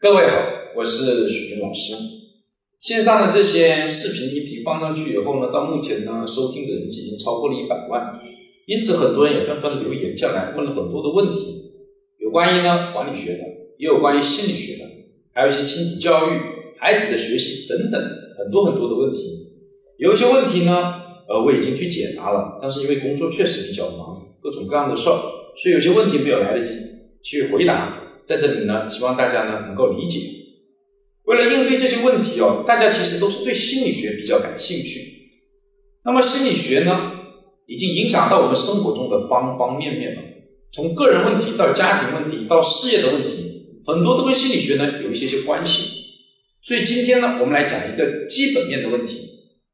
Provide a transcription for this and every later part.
各位好，我是许军老师。线上的这些视频音频放上去以后呢，到目前呢收听的人已经超过了100万，因此很多人也纷纷留言下来问了很多的问题，有关于呢管理学的，也有关于心理学的，还有一些亲子教育、孩子的学习等等很多很多的问题。有一些问题呢我已经去解答了，但是因为工作确实比较忙，各种各样的事儿，所以有些问题没有来得及去回答，在这里呢希望大家呢能够理解。为了应对这些问题大家其实都是对心理学比较感兴趣。那么心理学呢已经影响到我们生活中的方方面面了，从个人问题到家庭问题到事业的问题，很多都跟心理学呢有一些关系。所以今天呢我们来讲一个基本面的问题，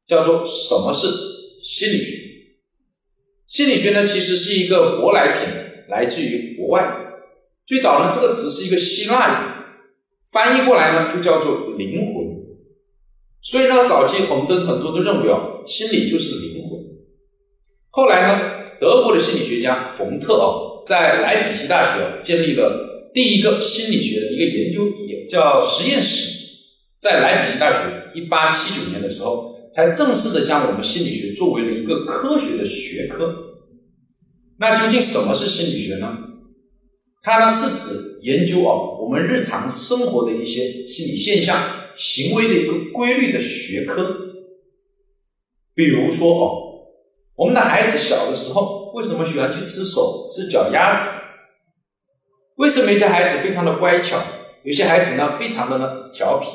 叫做什么是心理学。心理学呢其实是一个舶来品，来自于国外。最早呢这个词是一个希腊语，翻译过来呢就叫做灵魂。所以呢早期红灯很多都认为心理就是灵魂。后来呢德国的心理学家冯特在莱比锡大学建立了第一个心理学的一个研究叫实验室，在莱比锡大学1879年的时候才正式的将我们心理学作为了一个科学的学科。那究竟什么是心理学呢？它呢是指研究我们日常生活的一些心理现象、行为的一个规律的学科。比如说我们的孩子小的时候为什么喜欢去吃手、吃脚丫子？为什么有些孩子非常的乖巧，有些孩子呢非常的调皮？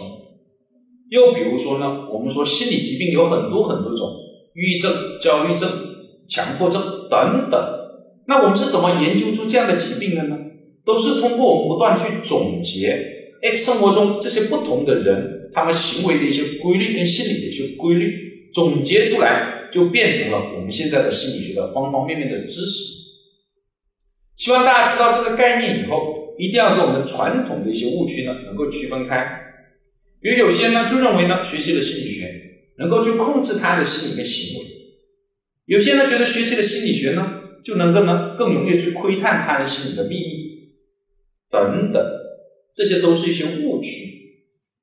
又比如说呢，我们说心理疾病有很多很多种，抑郁症、焦虑症、强迫症等等。那我们是怎么研究出这样的疾病的呢？都是通过我们不断去总结生活中这些不同的人他们行为的一些规律跟心理的一些规律，总结出来就变成了我们现在的心理学的方方面面的知识。希望大家知道这个概念以后，一定要跟我们传统的一些误区呢能够区分开。因为有些人呢就认为呢学习了心理学能够去控制他的心理跟行为，有些人呢觉得学习了心理学呢就能够呢更容易去窥探他人心理的秘密等等，这些都是一些误区。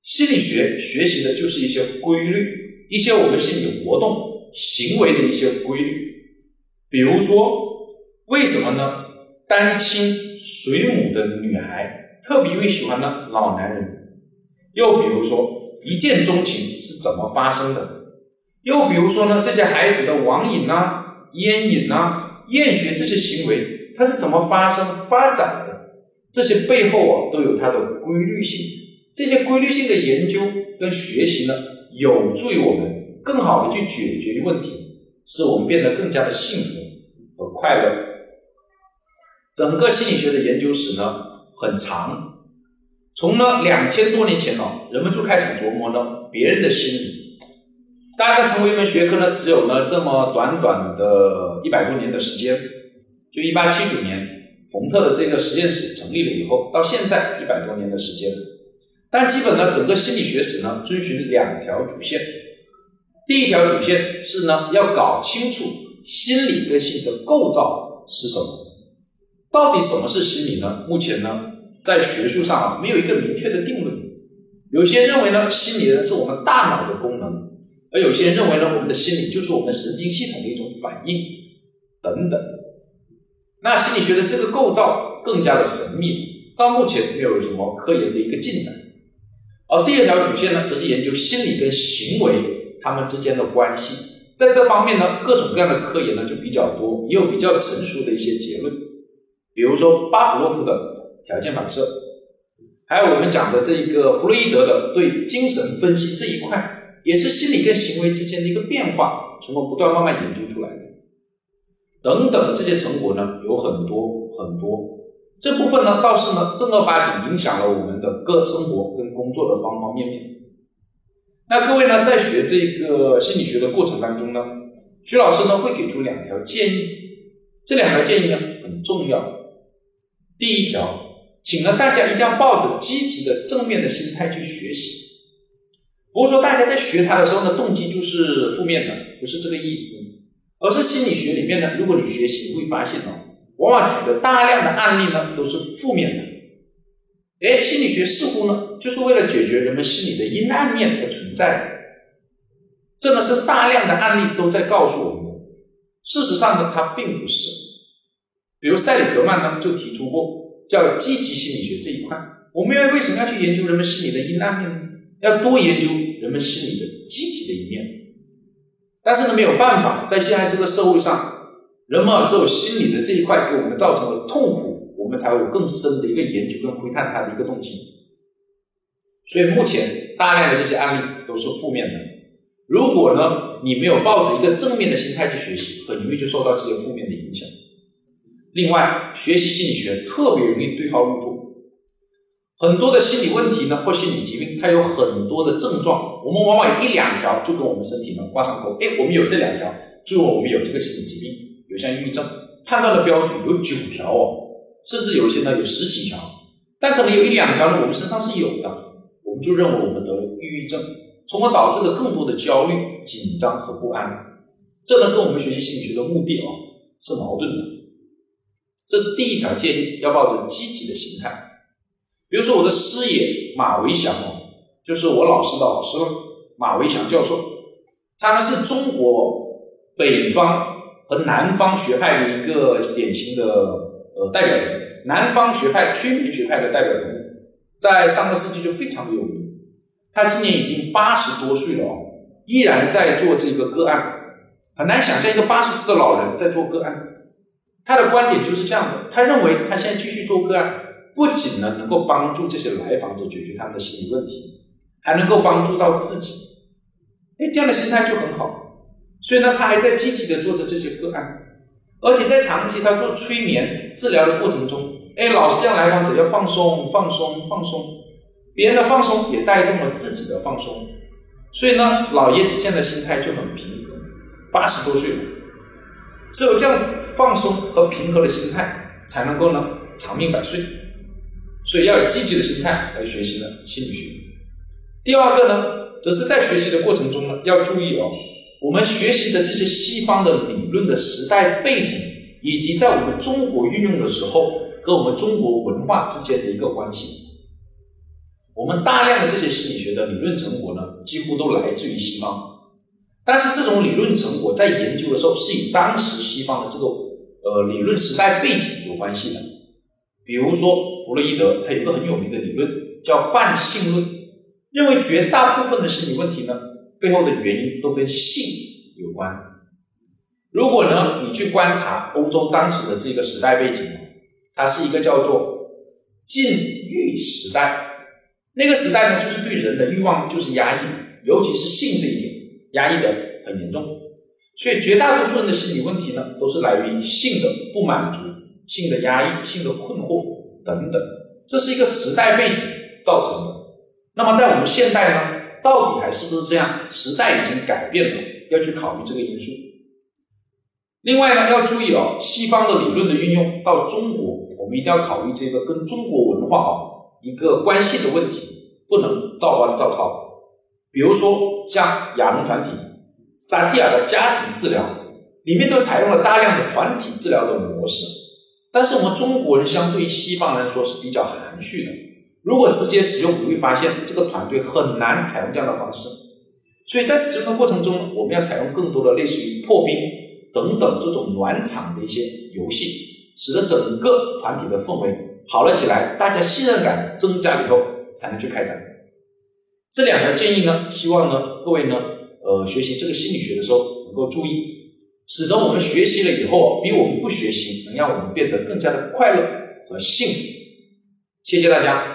心理学学习的就是一些规律，一些我们心理活动、行为的一些规律。比如说，为什么呢？单亲随母的女孩特别会喜欢呢老男人。又比如说，一见钟情是怎么发生的？又比如说呢，这些孩子的网瘾啊、烟瘾啊、厌学这些行为，它是怎么发生发展的？这些背后都有它的规律性，这些规律性的研究跟学习呢，有助于我们更好的去解决问题，使我们变得更加的幸福和快乐。整个心理学的研究史呢很长，从呢2000多年前人们就开始琢磨呢别人的心理。大概成为一门学科呢，只有呢这么短短的100多年的时间，就1879年。冯特的这个实验室成立了以后，到现在100多年的时间，但基本呢，整个心理学史呢遵循2条主线。第一条主线是呢，要搞清楚心理跟心理的构造是什么。到底什么是心理呢？目前呢，在学术上没有一个明确的定论。有些认为呢，心理呢是我们大脑的功能，而有些人认为呢，我们的心理就是我们神经系统的一种反应等等。那心理学的这个构造更加的神秘，到目前没有什么科研的一个进展。而第二条主线呢，则是研究心理跟行为他们之间的关系。在这方面呢，各种各样的科研呢就比较多，也有比较成熟的一些结论。比如说巴甫洛夫的条件反射，还有我们讲的这一个弗洛伊德的对精神分析这一块，也是心理跟行为之间的一个变化，从而不断慢慢研究出来的。等等，这些成果呢有很多很多，这部分呢倒是呢正儿八经影响了我们的各生活跟工作的方方面面。那各位呢在学这个心理学的过程当中呢，徐老师呢会给出2条建议，这2条建议呢很重要。第一条，请了大家一定要抱着积极的正面的心态去学习。不过说大家在学它的时候呢，动机就是负面的，不是这个意思，而是心理学里面呢，如果你学习你会发现哦，往往举的大量的案例呢都是负面的。哎，心理学似乎呢就是为了解决人们心理的阴暗面而存在的，这呢是大量的案例都在告诉我们，事实上呢它并不是。比如塞里格曼呢就提出过叫积极心理学这一块，我们要为什么要去研究人们心理的阴暗面呢？要多研究人们心理的积极的一面。但是呢没有办法，在现在这个社会上，人们只有心理的这一块给我们造成了痛苦，我们才有更深的一个研究跟窥探它的一个动机。所以目前大量的这些案例都是负面的，如果呢你没有抱着一个正面的心态去学习，很容易就受到这些负面的影响。另外，学习心理学特别容易对号入座，很多的心理问题呢或心理疾病它有很多的症状，我们往往有一两条就跟我们身体呢挂上钩，我们有这两条就我们有这个心理疾病，有像抑郁症，判断的标准有9条哦，甚至有一些呢有10几条，但可能有一两条呢我们身上是有的，我们就认为我们得了抑郁症，从而导致了更多的焦虑、紧张和不安，这呢跟我们学习心理学的目的哦是矛盾的。这是第一条建议，要抱着积极的心态。比如说我的师爷马维祥哦，就是我老师的老师马维祥教授，他呢是中国北方和南方学派的一个典型的代表人，南方学派区民学派的代表人物，在上个世纪就非常的有名。他今年已经80多岁了，依然在做这个个案，很难想象一个80多的老人在做个案。他的观点就是这样的，他认为他现在继续做个案，不仅呢能够帮助这些来访者解决他们的心理问题，还能够帮助到自己，这样的心态就很好。所以呢他还在积极的做着这些个案，而且在长期他做催眠治疗的过程中，老是让来访者要放松放松放松，别人的放松也带动了自己的放松，所以呢老爷子现在的心态就很平和，80多岁了，只有这样放松和平和的心态才能够呢长命100岁。所以要有积极的心态来学习呢心理学。第二个呢则是在学习的过程中呢要注意哦，我们学习的这些西方的理论的时代背景，以及在我们中国运用的时候跟我们中国文化之间的一个关系。我们大量的这些心理学的理论成果呢几乎都来自于西方，但是这种理论成果在研究的时候是与当时西方的这个理论时代背景有关系的。比如说弗洛伊德他有一个很有名的理论叫泛性论，认为绝大部分的心理问题呢背后的原因都跟性有关。如果呢你去观察欧洲当时的这个时代背景，它是一个叫做禁欲时代，那个时代呢就是对人的欲望就是压抑，尤其是性这一点压抑的很严重，所以绝大多数人的心理问题呢都是来于性的不满足、性的压抑、性的困惑等等，这是一个时代背景造成的。那么在我们现代呢到底还是不是这样？时代已经改变了，要去考虑这个因素。另外呢，要注意西方的理论的运用到中国，我们一定要考虑这个跟中国文化一个关系的问题，不能照搬照抄。比如说像亚龙团体、萨提亚的家庭治疗，里面都采用了大量的团体治疗的模式，但是我们中国人相对于西方人来说是比较含蓄的。如果直接使用，你会发现这个团队很难采用这样的方式，所以在使用的过程中，我们要采用更多的类似于破冰等等这种暖场的一些游戏，使得整个团体的氛围好了起来，大家信任感增加以后才能去开展。这两条建议呢，希望呢各位呢学习这个心理学的时候能够注意，使得我们学习了以后比我们不学习能让我们变得更加的快乐和幸福。谢谢大家。